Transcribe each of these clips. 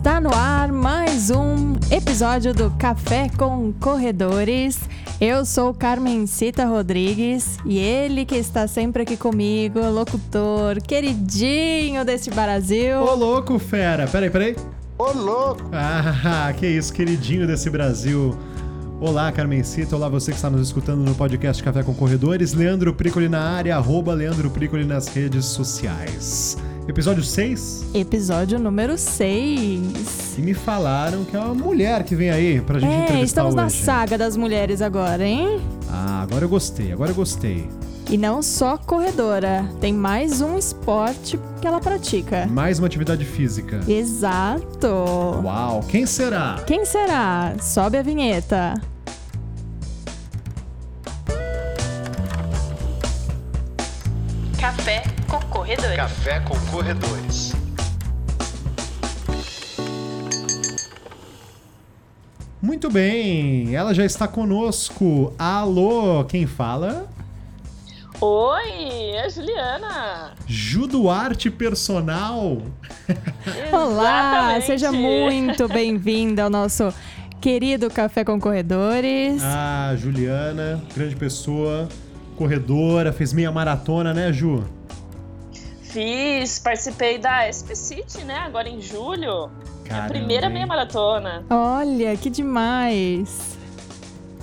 Está no ar mais um episódio do Café com Corredores. Eu sou Carmencita Rodrigues e ele que está sempre aqui comigo, locutor, queridinho deste Brasil. Ô louco, fera! Peraí. Ô louco! Ah, que isso, queridinho desse Brasil. Olá, Carmencita. Olá, você que está nos escutando no podcast Café com Corredores. Leandro Pricoli na área, arroba Leandro Pricoli nas redes sociais. Episódio 6? Episódio número 6. E me falaram que é uma mulher que vem aí pra gente entrevistar hoje. Estamos na saga das mulheres agora, hein? Ah, agora eu gostei. E não só corredora, tem mais um esporte que ela pratica. Mais uma atividade física. Exato. Uau, quem será? Quem será? Sobe a vinheta. Café com Corredores. Café com Corredores. Muito bem, ela já está conosco. Alô, quem fala? Oi, é a Juliana. Ju Duarte Personal. Olá, seja muito bem-vinda ao nosso querido Café com Corredores. Ah, Juliana, grande pessoa, corredora, fez meia maratona, né, Ju? Fiz, participei da SP City, né, agora em julho. Caramba, a primeira meia maratona. Olha, que demais.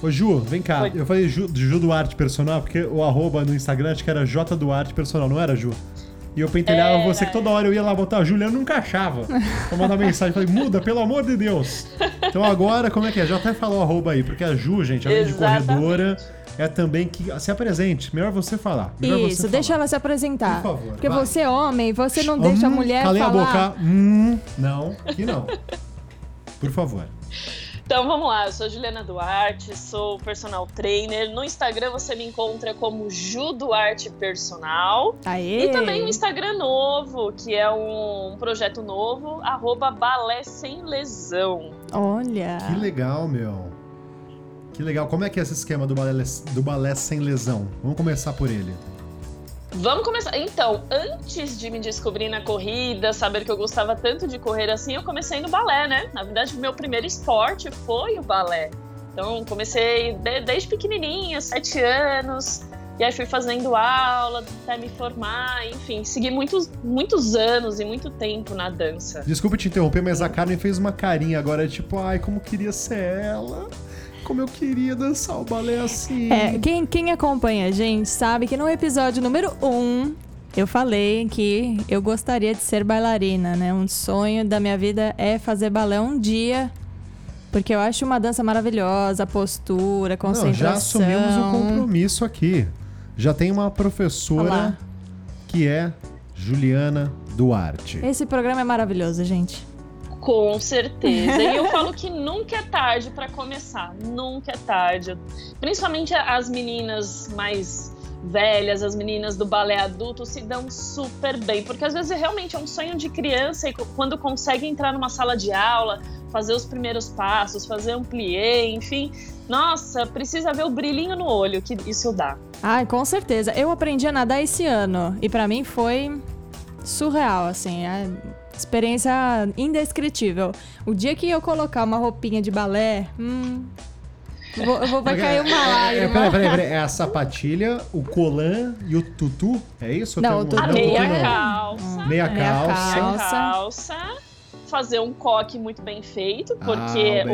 Ô Ju, vem cá. Oi. Eu falei Ju Duarte Personal, porque o arroba no Instagram acho que era J Duarte Personal, não era, Ju? E eu pentelhava você que toda hora eu ia lá botar a Juliana, eu nunca achava. Eu mandava mensagem, falei, muda, pelo amor de Deus. Então agora, como é que é? Já até falou o arroba aí, porque a Ju, gente, além de corredora, é também que se apresente. Melhor você falar. Ela se apresentar. Por favor. Porque vai. Você é homem, você não deixa a mulher falar. Calei a boca. Não. Por favor. Então vamos lá, eu sou Juliana Duarte, sou personal trainer. No Instagram você me encontra como Ju Duarte Personal. Aê. E também um Instagram novo, que é um projeto novo, arroba Balé Sem Lesão. Olha! Que legal, meu! Que legal! Como é que é esse esquema do Balé Sem Lesão? Vamos começar por ele. Vamos começar. Então, antes de me descobrir na corrida, saber que eu gostava tanto de correr assim, eu comecei no balé, né? Na verdade, o meu primeiro esporte foi o balé. Então, comecei desde pequenininha, 7 anos, e aí fui fazendo aula até me formar, enfim, segui muitos anos e muito tempo na dança. Desculpa te interromper, mas a Carmen fez uma carinha agora, tipo, ai, como queria ser ela... Como eu queria dançar o balé assim. Quem acompanha a gente sabe que no episódio número 1 eu falei que eu gostaria de ser bailarina, né? Um sonho da minha vida é fazer balé um dia, porque eu acho uma dança maravilhosa, a postura, a concentração. Não, já assumimos um compromisso aqui. Já tem uma professora que é Juliana Duarte. Esse programa é maravilhoso, gente. Com certeza, e eu falo que nunca é tarde para começar, nunca é tarde, principalmente as meninas mais velhas, as meninas do balé adulto se dão super bem, porque às vezes realmente é um sonho de criança e quando consegue entrar numa sala de aula, fazer os primeiros passos, fazer um plié, enfim, nossa, precisa ver o brilhinho no olho que isso dá. Ai, com certeza, eu aprendi a nadar esse ano e para mim foi surreal, assim, experiência indescritível. O dia que eu colocar uma roupinha de balé, vai cair uma lágrima. Peraí. É a sapatilha, o colã e o tutu? É isso? Não, o tutu. Meia calça. Fazer um coque muito bem feito, porque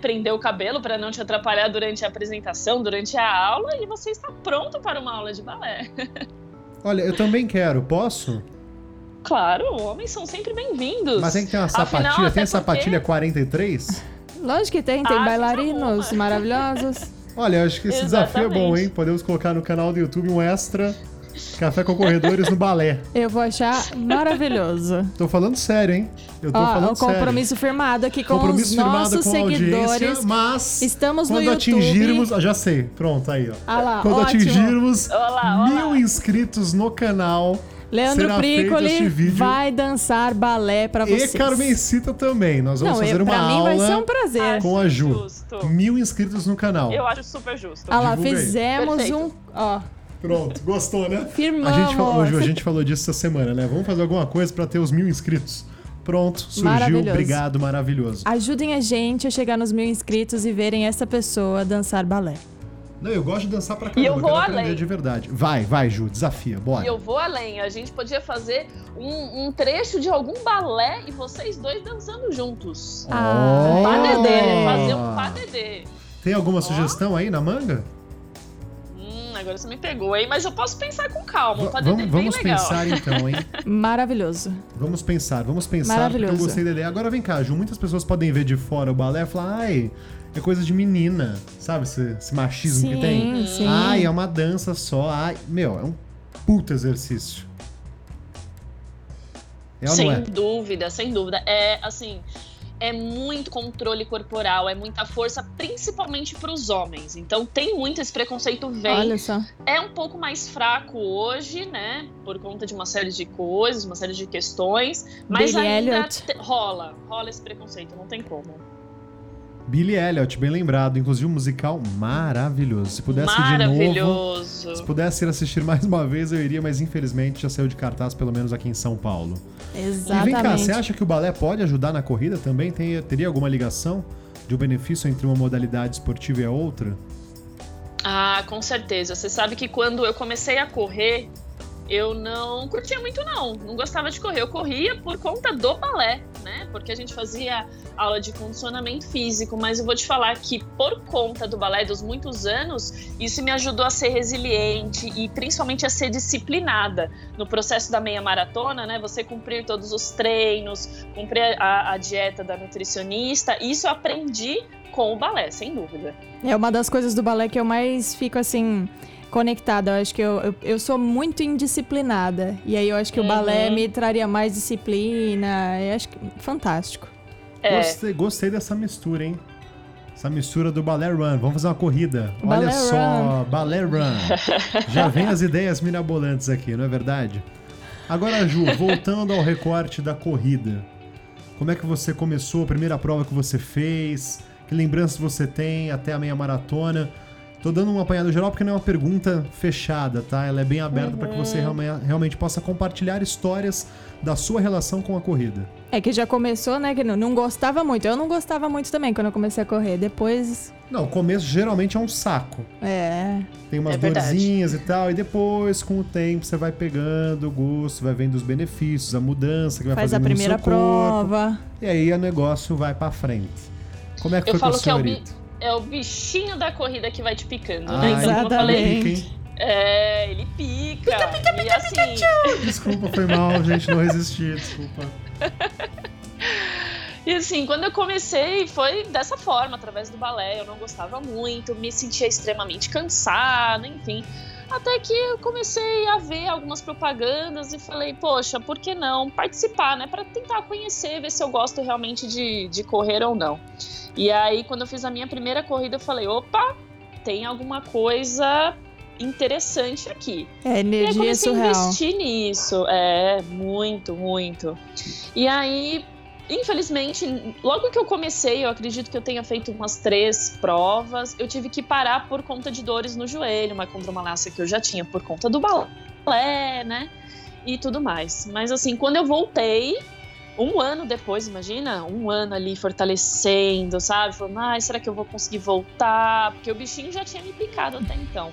prender o cabelo para não te atrapalhar durante a apresentação, durante a aula, e você está pronto para uma aula de balé. Olha, eu também quero. Posso? Claro, homens são sempre bem-vindos. Mas tem que ter uma sapatilha. Afinal, tem a sapatilha 43? Lógico que tem bailarinos maravilhosos. Olha, acho que esse desafio é bom, hein? Podemos colocar no canal do YouTube um extra Café com Corredores no balé. Eu vou achar maravilhoso. Tô falando sério, hein? Compromisso firmado aqui com os nossos seguidores. Mas estamos quando no YouTube. Atingirmos... Já sei, pronto, aí, ó. Ah lá, quando ótimo. Atingirmos 1.000 inscritos no canal... Leandro será Pricoli vai dançar balé pra vocês. E Carmencita também. Nós vamos fazer uma aula vai ser um prazer. Com a Ju. Justo. 1.000 inscritos no canal. Eu acho super justo. Ah lá, fizemos perfeito. Pronto, gostou, né? Firmamos. A gente falou disso essa semana, né? Vamos fazer alguma coisa pra ter os 1.000 inscritos. Pronto, surgiu. Obrigado, maravilhoso. Ajudem a gente a chegar nos 1.000 inscritos e verem essa pessoa dançar balé. Não, eu gosto de dançar pra caramba, e eu vou além. De verdade. Vai, Ju, desafia, bora. E eu vou além, a gente podia fazer um trecho de algum balé e vocês dois dançando juntos. Um padedê, fazer um padedê. Tem alguma sugestão aí na manga? Agora você me pegou, hein? Mas eu posso pensar com calma, vamos legal. Pensar então, hein? Maravilhoso. Vamos pensar, porque eu gostei da ideia. Agora vem cá, Ju, muitas pessoas podem ver de fora o balé e falar, ai... É coisa de menina, sabe? Esse machismo que tem. Sim. Ai, é uma dança só. Ai, meu, é um puta exercício. É ou não é? Sem dúvida. É, assim, é muito controle corporal, é muita força, principalmente para os homens. Então, tem muito esse preconceito, vem. Olha só. É um pouco mais fraco hoje, né? Por conta de uma série de coisas, uma série de questões. Mas Billy ainda rola esse preconceito, não tem como. Billy Elliot, bem lembrado, inclusive um musical maravilhoso. Se pudesse ir assistir mais uma vez, eu iria, mas infelizmente já saiu de cartaz, pelo menos aqui em São Paulo. Exatamente. E vem cá, você acha que o balé pode ajudar na corrida também? Teria alguma ligação de um benefício entre uma modalidade esportiva e a outra? Ah, com certeza. Você sabe que quando eu comecei a correr, eu não curtia muito, não gostava de correr. Eu corria por conta do balé, né? Porque a gente fazia aula de condicionamento físico, mas eu vou te falar que por conta do balé, dos muitos anos, isso me ajudou a ser resiliente e principalmente a ser disciplinada. No processo da meia maratona, né? Você cumprir todos os treinos, cumprir a dieta da nutricionista, isso eu aprendi com o balé, sem dúvida. É uma das coisas do balé que eu mais fico assim... conectada, eu acho que eu sou muito indisciplinada, e aí eu acho que o balé me traria mais disciplina, eu acho que fantástico. Gostei dessa mistura, hein? Essa mistura do balé run, vamos fazer uma corrida, balé olha run. Só, balé run, já vem as ideias mirabolantes aqui, não é verdade? Agora, Ju, voltando ao recorte da corrida, como é que você começou, a primeira prova que você fez, que lembranças você tem até a meia maratona? Tô dando um apanhado geral porque não é uma pergunta fechada, tá? Ela é bem aberta para que você realmente possa compartilhar histórias da sua relação com a corrida. É que já começou, né? Que não gostava muito. Eu não gostava muito também quando eu comecei a correr. Depois... Não, o começo geralmente é um saco. É. Tem umas dorzinhas e tal. E depois, com o tempo, você vai pegando o gosto, vai vendo os benefícios, a mudança que vai fazendo no seu corpo. Faz a primeira prova. E aí o negócio vai pra frente. Como é que foi com o senhorito? É o bichinho da corrida que vai te picando, né? Então, como eu falei, ele pica. Pica, assim... Pikachu! Desculpa, foi mal, gente, não resisti, desculpa. E assim, quando eu comecei, foi dessa forma, através do balé. Eu não gostava muito, me sentia extremamente cansada, enfim. Até que eu comecei a ver algumas propagandas e falei, poxa, por que não participar, né? Pra tentar conhecer, ver se eu gosto realmente de correr ou não. E aí, quando eu fiz a minha primeira corrida, eu falei, opa, tem alguma coisa interessante aqui. É, energia. E aí, comecei a investir nisso. É, muito, muito. E aí... Infelizmente, logo que eu comecei, eu acredito que eu tenha feito umas 3 provas, eu tive que parar por conta de dores no joelho, uma condromalácia que eu já tinha por conta do balé, né, e tudo mais. Mas assim, quando eu voltei, um ano depois, imagina, um ano ali fortalecendo, sabe, falando, será que eu vou conseguir voltar? Porque o bichinho já tinha me picado até então.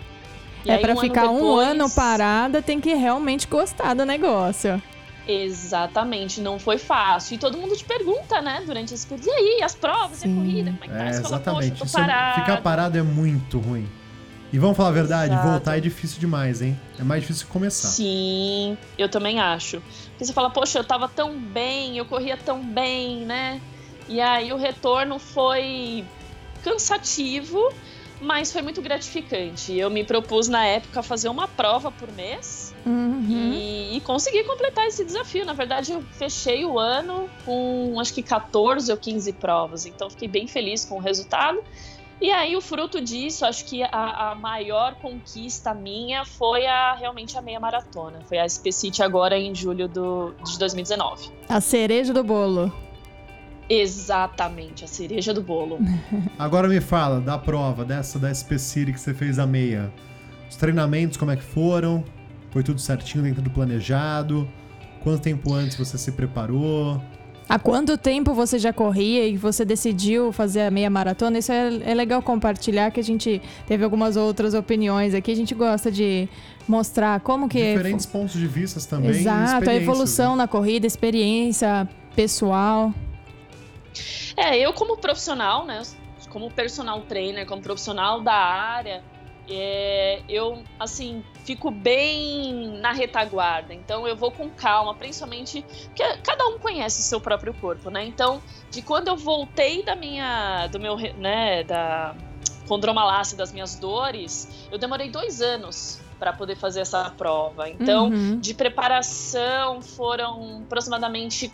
E aí, pra ficar um ano parada, tem que realmente gostar do negócio. Exatamente, não foi fácil. E todo mundo te pergunta, né, durante esse período. E aí, as provas, sim, e a corrida, como é que tá? Você fala, poxa, eu tô parado. Ficar parado é muito ruim. E vamos falar a verdade, voltar é difícil demais, hein? É mais difícil que começar. Sim, eu também acho. Porque você fala, poxa, eu tava tão bem, eu corria tão bem, né? E aí o retorno foi cansativo, mas foi muito gratificante. Eu me propus, na época, a fazer uma prova por mês. Uhum. E consegui completar esse desafio. Na verdade, eu fechei o ano com, acho que 14 ou 15 provas. Então, fiquei bem feliz com o resultado. E aí, o fruto disso, acho que a maior conquista minha foi realmente a meia maratona. Foi a SP City agora em julho de 2019. A cereja do bolo. Exatamente, a cereja do bolo. Agora me fala da prova, dessa da SP City que você fez a meia. Os treinamentos, como é que foram? Foi tudo certinho dentro do planejado? Quanto tempo antes você se preparou? Há quanto tempo você já corria e você decidiu fazer a meia maratona? Isso é legal compartilhar, que a gente teve algumas outras opiniões aqui. A gente gosta de mostrar como que... Diferentes pontos de vista também. Exato, a evolução, né, na corrida, experiência pessoal. Eu como profissional, né, como personal trainer, como profissional da área, eu, assim, fico bem na retaguarda, então eu vou com calma, principalmente, porque cada um conhece o seu próprio corpo, né, então, de quando eu voltei da condromalácia, das minhas dores, eu demorei 2 anos para poder fazer essa prova, então, de preparação foram aproximadamente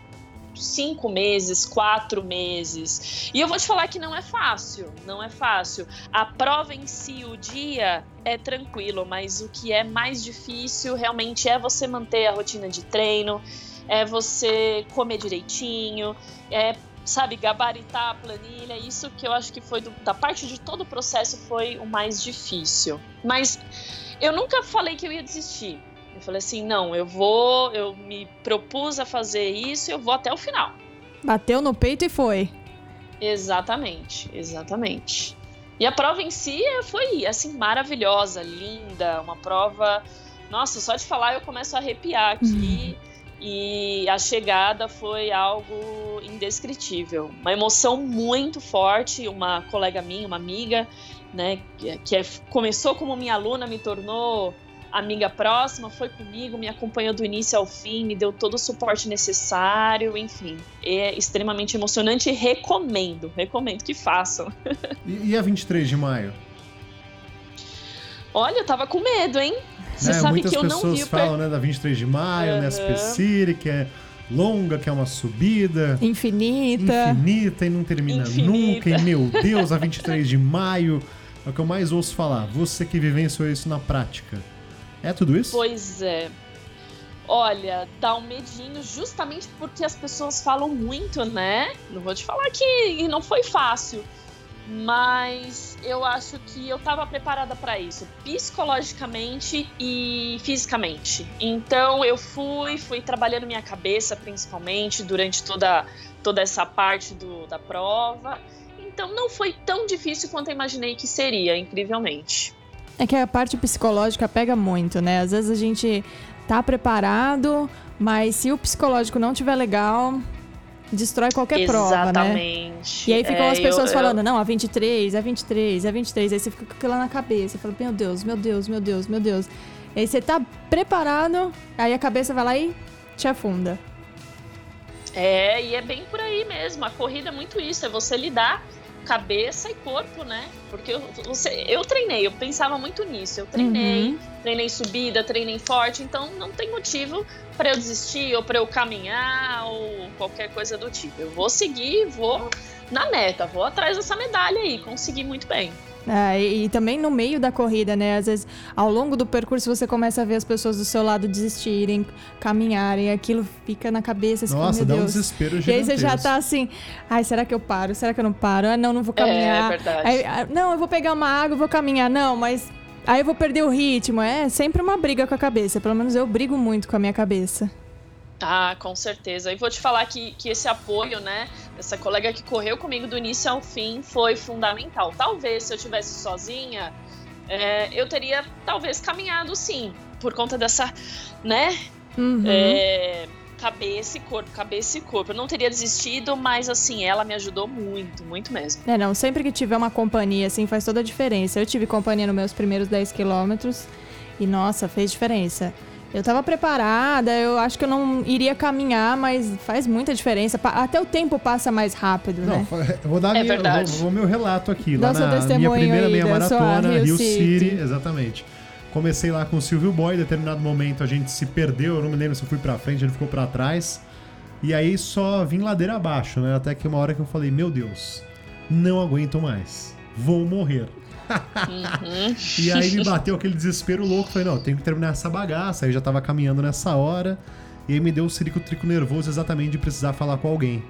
5 meses, 4 meses. E eu vou te falar que não é fácil, não é fácil. A prova em si, o dia, é tranquilo, mas o que é mais difícil realmente é você manter a rotina de treino, é você comer direitinho, gabaritar a planilha. Isso que eu acho que foi, da parte de todo o processo, foi o mais difícil. Mas eu nunca falei que eu ia desistir. Eu falei assim, não, eu me propus a fazer isso e eu vou até o final. Bateu no peito e foi. Exatamente. E a prova em si foi, assim, maravilhosa, linda, uma prova... Nossa, só de falar eu começo a arrepiar aqui. E a chegada foi algo indescritível. Uma emoção muito forte, uma colega minha, uma amiga, né, que começou como minha aluna, me tornou... amiga próxima, foi comigo, me acompanhou do início ao fim, me deu todo o suporte necessário, enfim, é extremamente emocionante e recomendo que façam. E a 23 de maio? Olha, eu tava com medo, hein? Você sabe que eu não vi. Muitas pessoas falam, da 23 de maio, né, SP City, que é longa, que é uma subida... Infinita e não termina nunca, e meu Deus, a 23 de maio, é o que eu mais ouço falar, você que vivenciou isso na prática. É tudo isso? Pois é. Olha, dá um medinho justamente porque as pessoas falam muito, né? Não vou te falar que não foi fácil, mas eu acho que eu estava preparada para isso, psicologicamente e fisicamente. Então eu fui trabalhando minha cabeça, principalmente, durante toda essa parte da prova. Então não foi tão difícil quanto eu imaginei que seria, incrivelmente. É que a parte psicológica pega muito, né? Às vezes a gente tá preparado, mas se o psicológico não tiver legal, destrói qualquer prova, né? Exatamente. E aí ficam as pessoas falando, não, a 23. Aí você fica com aquilo lá na cabeça, fala, meu Deus. E aí você tá preparado, aí a cabeça vai lá e te afunda. E é bem por aí mesmo. A corrida é muito isso, é você lidar... cabeça e corpo, né? Porque eu treinei, eu pensava muito nisso. Eu treinei subida, treinei forte, então não tem motivo para eu desistir ou para eu caminhar ou qualquer coisa do tipo. Eu vou seguir, vou na meta, vou atrás dessa medalha aí, consegui muito bem. E também no meio da corrida, né? Às vezes, ao longo do percurso, você começa a ver as pessoas do seu lado desistirem, caminharem, aquilo fica na cabeça. Nossa, dá um desespero gigantesco. E aí você já tá assim, ai, será que eu paro? Será que eu não paro? Ah, não, não vou caminhar. É verdade. Aí, não, eu vou pegar uma água, vou caminhar. Não, mas aí eu vou perder o ritmo. É sempre uma briga com a cabeça, pelo menos eu brigo muito com a minha cabeça. Ah, com certeza. E vou te falar que esse apoio, né, essa colega que correu comigo do início ao fim foi fundamental. Talvez se eu estivesse sozinha, eu teria talvez caminhado sim, por conta dessa, né, cabeça e corpo. Eu não teria desistido, mas assim, ela me ajudou muito, muito mesmo. Sempre que tiver uma companhia, assim, faz toda a diferença. Eu tive companhia nos meus primeiros 10 quilômetros e, nossa, fez diferença. Eu tava preparada, eu acho que eu não iria caminhar, mas faz muita diferença. Até o tempo passa mais rápido, né? Não, eu vou dar vou meu relato aqui. Dá lá na minha primeira meia maratona, Rio City, exatamente. Comecei lá com o Silvio Boy, em determinado momento a gente se perdeu, eu não me lembro se eu fui pra frente, ele ficou pra trás. E aí só vim ladeira abaixo, né? Até que uma hora que eu falei, meu Deus, não aguento mais, vou morrer. E aí me bateu aquele desespero louco. Falei, não, eu tenho que terminar essa bagaça. Aí eu já tava caminhando nessa hora. E aí me deu o cirico-trico nervoso exatamente de precisar falar com alguém.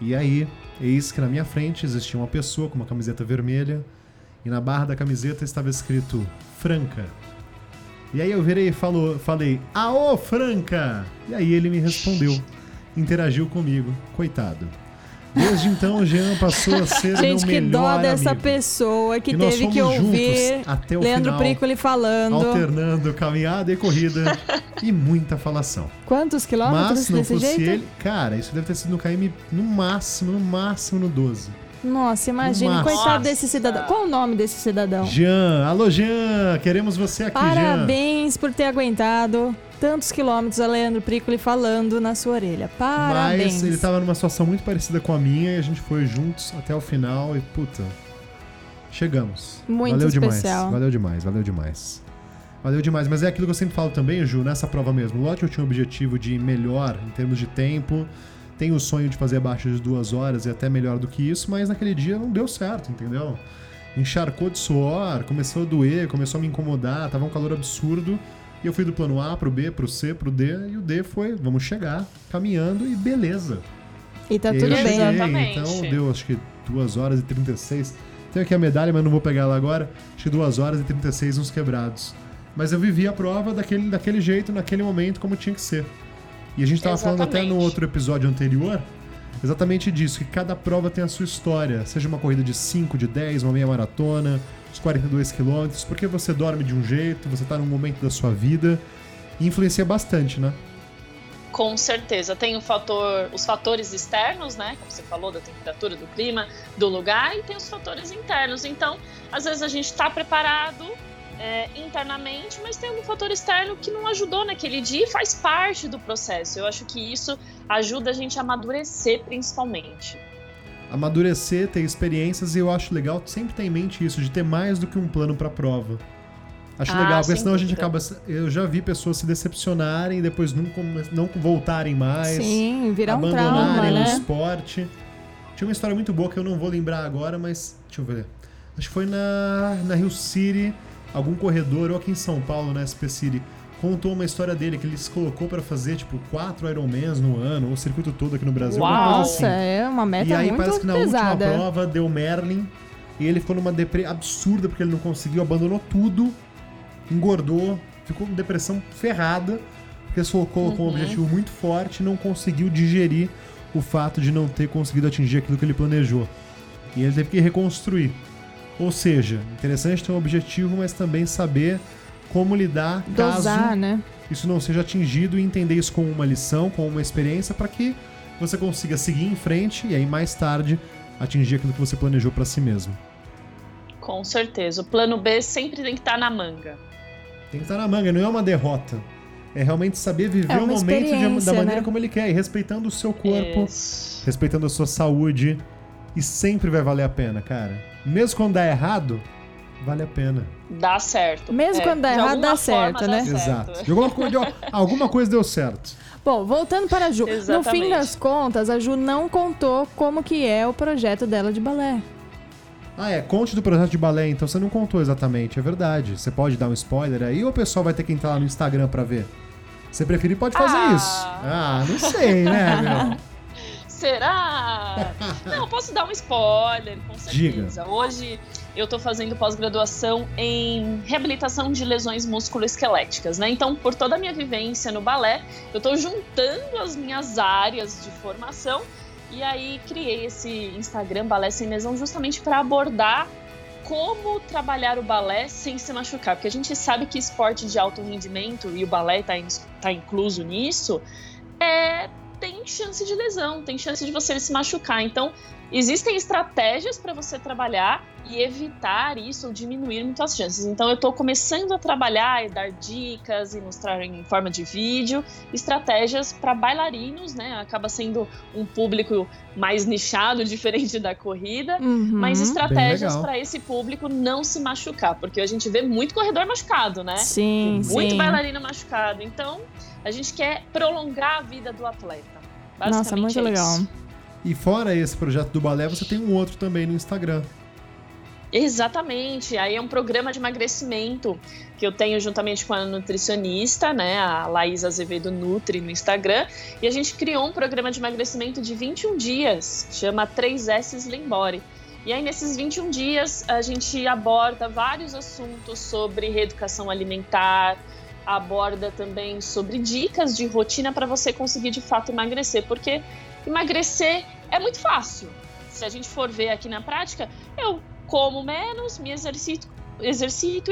E aí, eis que na minha frente existia uma pessoa com uma camiseta vermelha. E na barra da camiseta estava escrito Franca. E aí eu virei e falei, aô, Franca! E aí ele me respondeu. interagiu comigo. Coitado. Desde então, o Jean passou a ser meu melhor amigo. Gente, que dó dessa pessoa que teve que ouvir até o Leandro Pricoli falando. Alternando caminhada e corrida e muita falação. Quantos quilômetros desse jeito? Mas se não fosse ele, cara, isso deve ter sido no KM no máximo no 12. Nossa, imagina, coitado desse cidadão. Qual o nome desse cidadão? Jean. Alô, Jean, queremos você aqui. Parabéns, Jean, por ter aguentado tantos quilômetros a Leandro Pricoli falando na sua orelha. Parabéns. Mas ele estava numa situação muito parecida com a minha e a gente foi juntos até o final e, puta, chegamos. Muito valeu especial. Demais. Valeu demais. Mas é aquilo que eu sempre falo também, Ju, nessa prova mesmo. Lógico que eu tinha o objetivo de ir melhor em termos de tempo. Tenho o sonho de fazer abaixo de 2 horas e até melhor do que isso, mas naquele dia não deu certo, entendeu? Encharcou de suor, começou a doer, começou a me incomodar, tava um calor absurdo. E eu fui do plano A pro B, pro C, pro D, e o D foi, vamos chegar, caminhando e beleza. E tá tudo bem. Exatamente. Então deu, acho que 2 horas e 36. Tenho aqui a medalha, mas não vou pegar ela agora. Acho que 2 horas e 36 uns quebrados. Mas eu vivi a prova daquele jeito, naquele momento, como tinha que ser. E a gente tava falando até no outro episódio anterior, exatamente disso, que cada prova tem a sua história. Seja uma corrida de 5, de 10, uma meia maratona, os 42 quilômetros, porque você dorme de um jeito, você tá num momento da sua vida, e influencia bastante, né? Com certeza. Tem os fatores externos, né? Como você falou, da temperatura, do clima, do lugar, e tem os fatores internos. Então, às vezes a gente tá preparado... internamente, mas tem um fator externo que não ajudou naquele dia e faz parte do processo. Eu acho que isso ajuda a gente a amadurecer, principalmente. Amadurecer, ter experiências, e eu acho legal sempre ter em mente isso, de ter mais do que um plano para a prova. Acho legal, porque senão a gente acaba... Eu já vi pessoas se decepcionarem e depois não voltarem mais. Sim, virar um trauma, né? Abandonarem o esporte. Tinha uma história muito boa que eu não vou lembrar agora, mas... Deixa eu ver. Acho que foi na Rio City... Algum corredor, ou aqui em São Paulo, na SP City, contou uma história dele, que ele se colocou pra fazer, tipo, 4 Ironmans no ano, o circuito todo aqui no Brasil. Uau, nossa, assim. É uma meta muito pesada. E aí parece que na última prova deu Merlin, e ele ficou numa deprê absurda, porque ele não conseguiu, abandonou tudo, engordou, ficou com depressão ferrada, porque se colocou um objetivo muito forte, não conseguiu digerir o fato de não ter conseguido atingir aquilo que ele planejou. E ele teve que reconstruir. Ou seja, interessante ter um objetivo, mas também saber como lidar, dosar, caso, né, isso não seja atingido, e entender isso como uma lição, como uma experiência, para que você consiga seguir em frente e aí mais tarde atingir aquilo que você planejou para si mesmo. Com certeza. O plano B sempre tem que estar na manga. Tem que estar na manga, não é uma derrota. É realmente saber viver o momento da maneira, né, como ele quer, e respeitando o seu corpo, respeitando a sua saúde. E sempre vai valer a pena, cara. Mesmo quando dá errado, vale a pena. Dá certo. Mesmo quando dá errado, dá certo, né? Exato. Alguma coisa deu certo. Bom, voltando para a Ju. Exatamente. No fim das contas, a Ju não contou como que é o projeto dela de balé. Conte do projeto de balé, então você não contou exatamente, é verdade. Você pode dar um spoiler aí, ou o pessoal vai ter que entrar lá no Instagram pra ver? Você preferir, pode fazer isso. Não sei, né, meu? Será? Não, posso dar um spoiler, com certeza. Diga. Hoje eu tô fazendo pós-graduação em reabilitação de lesões musculoesqueléticas, né? Então, por toda a minha vivência no balé, eu tô juntando as minhas áreas de formação e aí criei esse Instagram Balé Sem Lesão justamente para abordar como trabalhar o balé sem se machucar. Porque a gente sabe que esporte de alto rendimento, e o balé tá incluso nisso, tem chance de lesão, tem chance de você se machucar. Então, existem estratégias para você trabalhar e evitar isso ou diminuir muitas chances. Então, eu estou começando a trabalhar e dar dicas e mostrar em forma de vídeo estratégias para bailarinos, né? Acaba sendo um público mais nichado, diferente da corrida, mas estratégias para esse público não se machucar, porque a gente vê muito corredor machucado, né? Sim, muito bailarino machucado. Então, a gente quer prolongar a vida do atleta. Basicamente. Nossa, muito legal. E fora esse projeto do balé, você tem um outro também no Instagram. Exatamente. Aí é um programa de emagrecimento que eu tenho juntamente com a nutricionista, né, a Laís Azevedo Nutri, no Instagram. E a gente criou um programa de emagrecimento de 21 dias, chama 3S Slim Body. E aí, nesses 21 dias, a gente aborda vários assuntos sobre reeducação alimentar, aborda também sobre dicas de rotina para você conseguir de fato emagrecer, porque emagrecer é muito fácil. Se a gente for ver aqui na prática, eu como menos, me exercito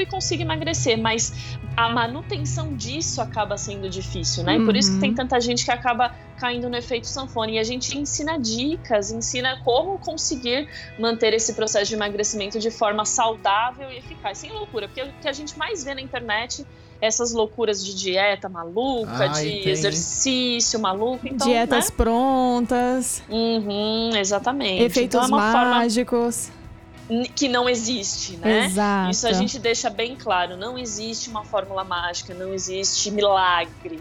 e consigo emagrecer, mas a manutenção disso acaba sendo difícil, né? Uhum. Por isso que tem tanta gente que acaba caindo no efeito sanfona, e a gente ensina dicas, ensina como conseguir manter esse processo de emagrecimento de forma saudável e eficaz, sem loucura, porque o que a gente mais vê na internet essas loucuras de dieta maluca, de exercício maluco. Então, dietas, né, prontas. Uhum, exatamente. Efeitos então, é uma mágicos. Forma que não existe, né? Exato. Isso a gente deixa bem claro. Não existe uma fórmula mágica, não existe milagre.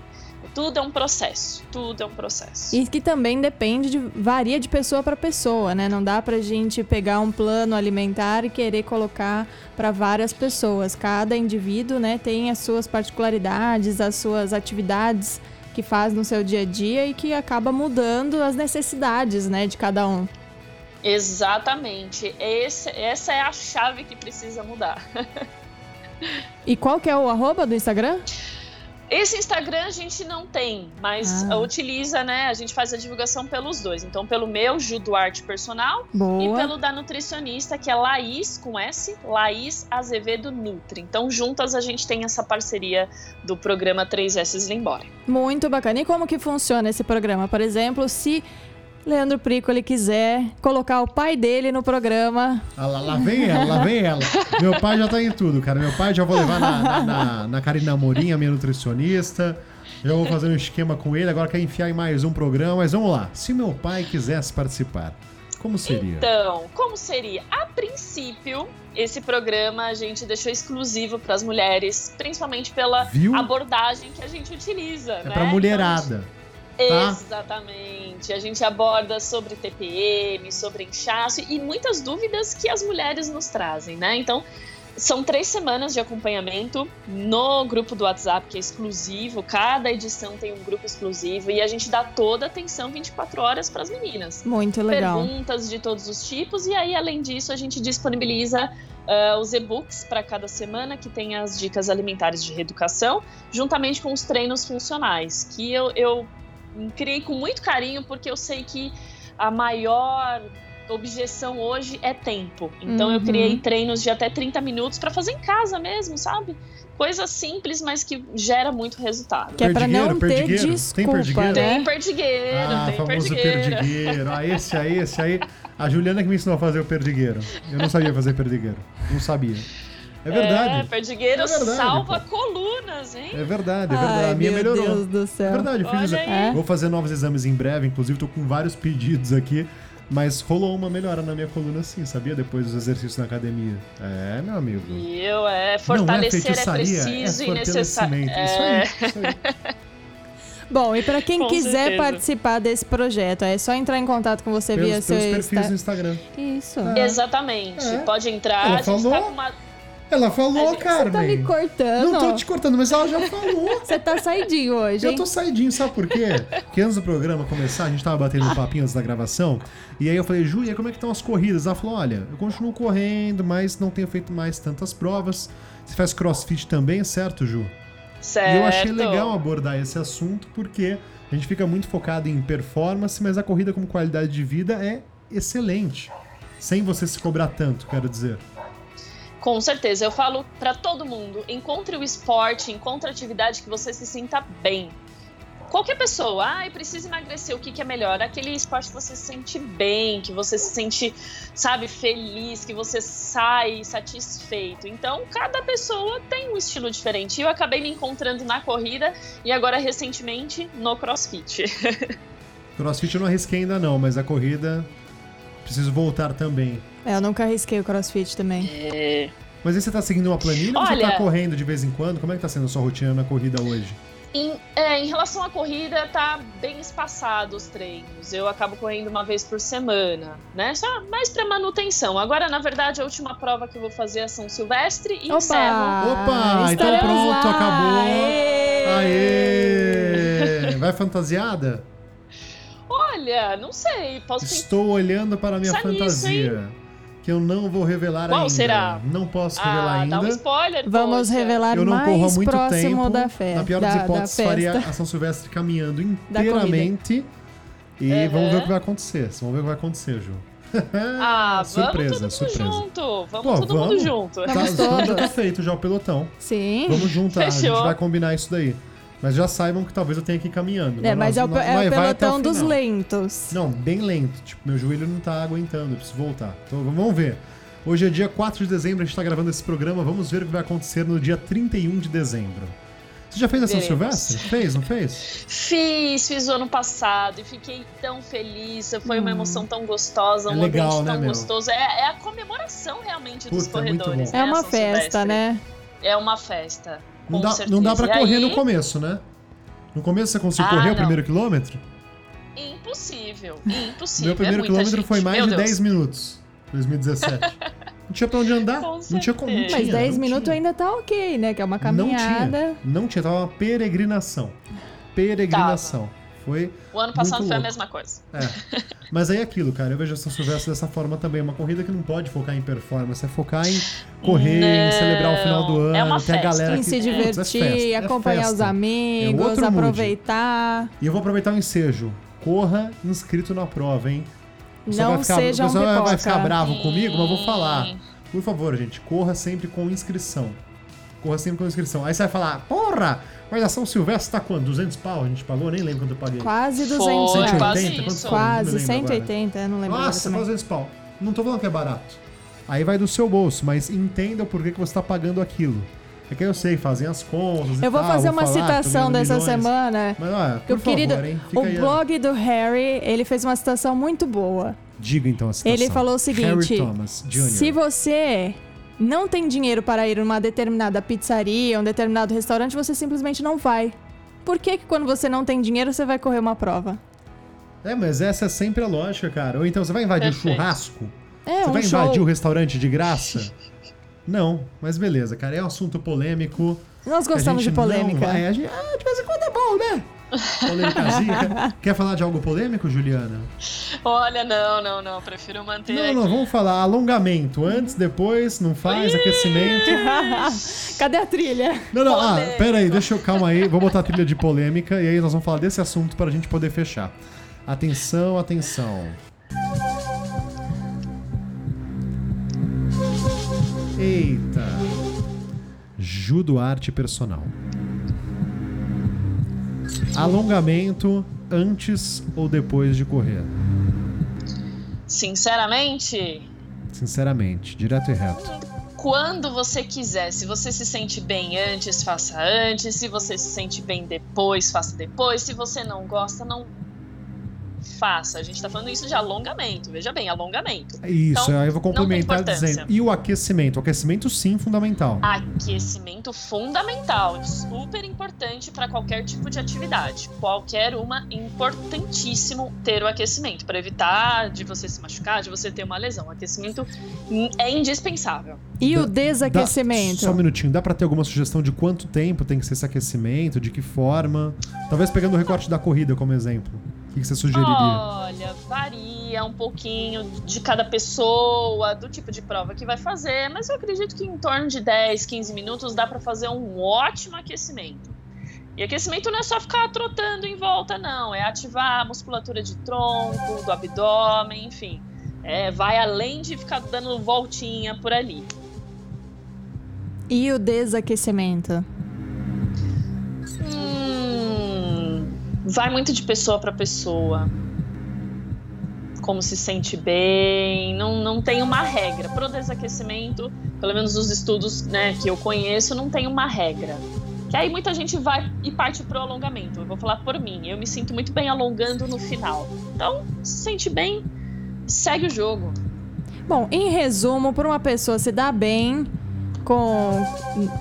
Tudo é um processo, tudo é um processo. E que também depende, varia de pessoa para pessoa, né? Não dá pra gente pegar um plano alimentar e querer colocar para várias pessoas. Cada indivíduo, né, tem as suas particularidades, as suas atividades que faz no seu dia a dia e que acaba mudando as necessidades, né, de cada um. Exatamente. Essa é a chave que precisa mudar. E qual que é o arroba do Instagram? Esse Instagram a gente não tem, mas utiliza, né? A gente faz a divulgação pelos dois. Então, pelo meu, Ju Duarte Personal, boa, e pelo da nutricionista, que é Laís, com S, Laís Azevedo Nutri. Então, juntas a gente tem essa parceria do programa 3S Slim Body. Muito bacana. E como que funciona esse programa? Por exemplo, se Leandro Pricoli quiser colocar o pai dele no programa. Ah, lá vem ela. Meu pai já tá em tudo, cara. Meu pai já vou levar na Karina Amorim, a minha nutricionista. Já vou fazer um esquema com ele. Agora quer enfiar em mais um programa. Mas vamos lá. Se meu pai quisesse participar, como seria? Então, como seria? A princípio, esse programa a gente deixou exclusivo para as mulheres, principalmente pela abordagem que a gente utiliza, né? É pra mulherada. Então, tá? Exatamente, a gente aborda sobre TPM, sobre inchaço e muitas dúvidas que as mulheres nos trazem, né? Então, são 3 semanas de acompanhamento no grupo do WhatsApp, que é exclusivo, cada edição tem um grupo exclusivo e a gente dá toda a atenção 24 horas para as meninas. Muito legal. Perguntas de todos os tipos e aí, além disso, a gente disponibiliza os e-books para cada semana, que tem as dicas alimentares de reeducação, juntamente com os treinos funcionais, que eu criei com muito carinho, porque eu sei que a maior objeção hoje é tempo. Então, eu criei treinos de até 30 minutos para fazer em casa mesmo, sabe? Coisa simples, mas que gera muito resultado. Que é para não ter desculpa. Tem perdigueiro. Ah, esse aí. A Juliana que me ensinou a fazer o perdigueiro. Eu não sabia fazer perdigueiro. Não sabia. É verdade. Perdigueiro é verdade, salva colunas, hein? É verdade. Ai, a minha melhorou. Meu Deus do céu. É verdade, vou fazer novos exames em breve, inclusive tô com vários pedidos aqui, mas rolou uma melhora na minha coluna sim, sabia? Depois dos exercícios na academia. É, meu amigo. Fortalecer não é preciso e necessário. Isso aí. Bom, e para quem quiser participar desse projeto, é só entrar em contato com você via seus perfis no Instagram. Isso. É. Exatamente. É. Pode entrar, a gente tá com uma... Ela falou, Carmen. Você tá me cortando. Não tô te cortando, mas ela já falou. Você tá saidinho hoje, hein? Eu tô saidinho, sabe por quê? Porque antes do programa começar, a gente tava batendo um papinho antes da gravação. E aí eu falei, Ju, e aí como é que estão as corridas? Ela falou, olha, eu continuo correndo, mas não tenho feito mais tantas provas. Você faz crossfit também, certo, Ju? Certo. E eu achei legal abordar esse assunto, porque a gente fica muito focado em performance, mas a corrida como qualidade de vida é excelente. Sem você se cobrar tanto, quero dizer. Com certeza, eu falo para todo mundo, encontre o esporte, encontre a atividade que você se sinta bem. Qualquer pessoa, precisa emagrecer, o que é melhor? Aquele esporte que você se sente bem, que você se sente, sabe, feliz, que você sai satisfeito. Então, cada pessoa tem um estilo diferente. Eu acabei me encontrando na corrida e agora, recentemente, no CrossFit. CrossFit eu não arrisquei ainda não, mas a corrida... Preciso voltar também. Eu nunca arrisquei o CrossFit também. É. Mas aí você tá seguindo uma planilha ou você tá correndo de vez em quando? Como é que tá sendo a sua rotina na corrida hoje? Em relação à corrida, tá bem espaçado os treinos. Eu acabo correndo uma vez por semana, né? Só mais pra manutenção. Agora, na verdade, a última prova que eu vou fazer é São Silvestre e encerro. Opa! Então pronto, lá. Acabou. Aê! Vai fantasiada? Olha, não sei. Estou olhando para a minha fantasia. Nisso, que eu não vou revelar ainda. Qual será? Não posso revelar ainda. Dá um spoiler. Vamos revelar mais próximo da festa. Na pior das hipóteses, faria a São Silvestre caminhando inteiramente. E vamos ver o que vai acontecer. Vamos ver o que vai acontecer, Ju. Surpresa, surpresa. Vamos todo mundo junto. Tá, já tá feito já o pelotão. Sim. Vamos juntar, fechou. A gente vai combinar isso daí. Mas já saibam que talvez eu tenha que ir caminhando. Mas é o pelotão dos lentos. Não, bem lento. Tipo, meu joelho não tá aguentando, eu preciso voltar. Então vamos ver. Hoje é dia 4 de dezembro, a gente tá gravando esse programa. Vamos ver o que vai acontecer no dia 31 de dezembro. Você já fez a São Silvestre? Fez, não fez? Fiz o ano passado e fiquei tão feliz. Foi uma emoção tão gostosa, um ambiente tão gostoso. É a comemoração realmente dos corredores. É uma festa, né? É uma festa. Não dá pra correr no começo, né? No começo você conseguiu correr o primeiro quilômetro? Impossível. Meu primeiro quilômetro foi mais de 10 minutos, 2017. Não tinha pra onde andar, não tinha como. Mas 10 minutos ainda tá ok, né? Que é uma caminhada. Não tinha, tava uma peregrinação. Foi o ano passado foi a mesma coisa. É. Mas aí é aquilo, cara. Eu vejo a São Silvestre dessa forma também. Uma corrida que não pode focar em performance. É focar em correr, em celebrar o final do ano. É uma festa. A galera em se divertir, acompanhar os amigos, aproveitar. Mood. E eu vou aproveitar o ensejo. Corra inscrito na prova, hein? O pessoal vai ficar bravo comigo, mas vou falar. Por favor, gente, corra sempre com inscrição. Aí você vai falar, porra, mas a São Silvestre tá quanto? 200 pau? A gente pagou? Nem lembro quanto eu paguei. Quase 200. 180? Quase 180, eu não lembro. Nossa, quase 200 pau. Não tô falando que é barato. Aí vai do seu bolso, mas entenda o porquê que você tá pagando aquilo. É que eu sei, fazem as contas. Eu vou fazer uma citação dessa semana. Mas olha, por favor, hein? O blog do Harry, ele fez uma citação muito boa. Diga então a citação. Ele falou o seguinte: Harry Thomas Jr. Se você não tem dinheiro para ir a uma determinada pizzaria, um determinado restaurante, você simplesmente não vai. Por que quando você não tem dinheiro, você vai correr uma prova? É, mas essa é sempre a lógica, cara. Ou então você vai invadir o churrasco? Você vai invadir o restaurante de graça? Não, mas beleza, cara. É um assunto polêmico. Nós gostamos de polêmica. De vez em quando é bom, né? Polêmicazinha. Quer falar de algo polêmico, Juliana? Olha, não. Prefiro manter aqui. Não, vamos falar alongamento. Antes, depois, não faz, aquecimento. Cadê a trilha? Não. Peraí, calma aí. Vou botar a trilha de polêmica e aí nós vamos falar desse assunto pra gente poder fechar. Atenção. Eita. Ju Duarte Personal. Alongamento antes ou depois de correr? Sinceramente, direto e reto. Quando você quiser. Se você se sente bem antes, faça antes. Se você se sente bem depois, faça depois. Se você não gosta, não faça. A gente tá falando isso de alongamento. Veja bem, alongamento. Isso, então, aí eu vou complementar dizendo. E o aquecimento? O aquecimento, sim, fundamental. Aquecimento fundamental. Super importante para qualquer tipo de atividade. Qualquer uma, importantíssimo ter o aquecimento. Para evitar de você se machucar, de você ter uma lesão. O aquecimento é indispensável. E o desaquecimento? Só um minutinho. Dá para ter alguma sugestão de quanto tempo tem que ser esse aquecimento? De que forma? Talvez pegando o recorte da corrida como exemplo. O que você sugeriria? Olha, varia um pouquinho de cada pessoa, do tipo de prova que vai fazer, mas eu acredito que em torno de 10, 15 minutos dá para fazer um ótimo aquecimento. E aquecimento não é só ficar trotando em volta, não. É ativar a musculatura de tronco, do abdômen, enfim. Vai além de ficar dando voltinha por ali. E o desaquecimento? Vai muito de pessoa para pessoa. Como se sente bem. Não tem uma regra. Pro desaquecimento, pelo menos os estudos, né, que eu conheço, não tem uma regra. Que aí muita gente vai e parte pro alongamento. Eu vou falar por mim. Eu me sinto muito bem alongando no final. Então, se sente bem, segue o jogo. Bom, em resumo, para uma pessoa se dar bem com,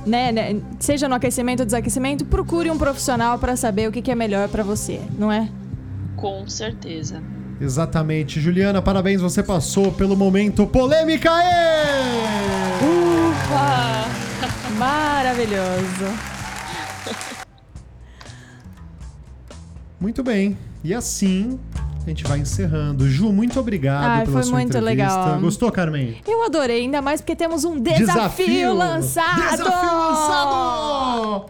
né, seja no aquecimento ou desaquecimento, procure um profissional para saber o que é melhor para você, não é? Com certeza. Exatamente. Juliana, parabéns, você passou pelo momento polêmica. Ufa! Maravilhoso. Muito bem. E assim a gente vai encerrando. Ju, muito obrigado pela sua entrevista. Foi muito legal. Gostou, Carmen? Eu adorei, ainda mais porque temos um desafio lançado! Desafio lançado!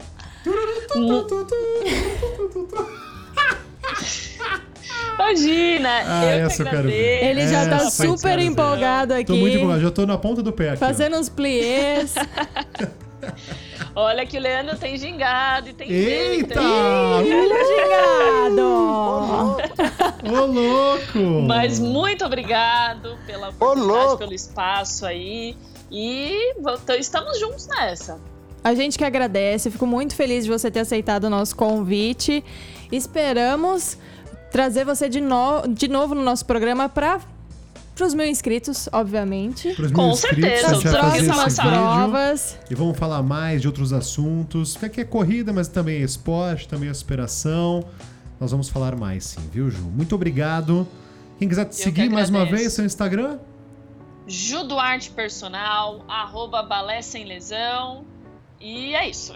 Imagina, eu te agradeço. Ele já tá super empolgado aqui. Tô muito empolgado, já tô na ponta do pé aqui. Fazendo uns pliés. Olha que o Leandro tem gingado e tem... Eita! Olha gingado! Ô, louco! Mas muito obrigado pela oportunidade, pelo espaço aí. E estamos juntos nessa. A gente que agradece. Fico muito feliz de você ter aceitado o nosso convite. Esperamos trazer você de novo no nosso programa para... Para os 1.000 inscritos, obviamente. Com certeza. As provas. E vamos falar mais de outros assuntos. Que é corrida, mas também é esporte, também é superação. Nós vamos falar mais, sim, viu, Ju? Muito obrigado. Quem quiser te seguir mais uma vez, seu Instagram? Ju Duarte Personal, @Balé Sem Lesão. E é isso.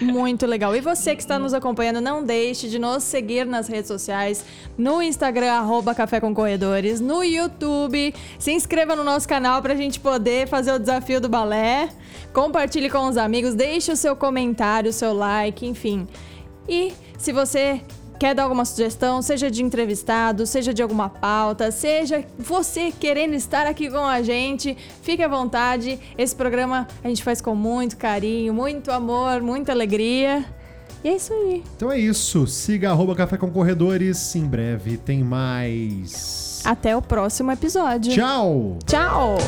Muito legal. E você que está nos acompanhando, não deixe de nos seguir nas redes sociais, no Instagram, @Café com Corredores, no YouTube. Se inscreva no nosso canal para a gente poder fazer o desafio do balé. Compartilhe com os amigos, deixe o seu comentário, o seu like, enfim. E se você quer dar alguma sugestão, seja de entrevistado, seja de alguma pauta, seja você querendo estar aqui com a gente, fique à vontade. Esse programa a gente faz com muito carinho, muito amor, muita alegria. E é isso aí. Então é isso. Siga @Café com Corredores. Em breve tem mais. Até o próximo episódio. Tchau! Tchau!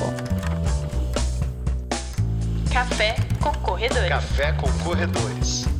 Café com Corredores. Café com Corredores.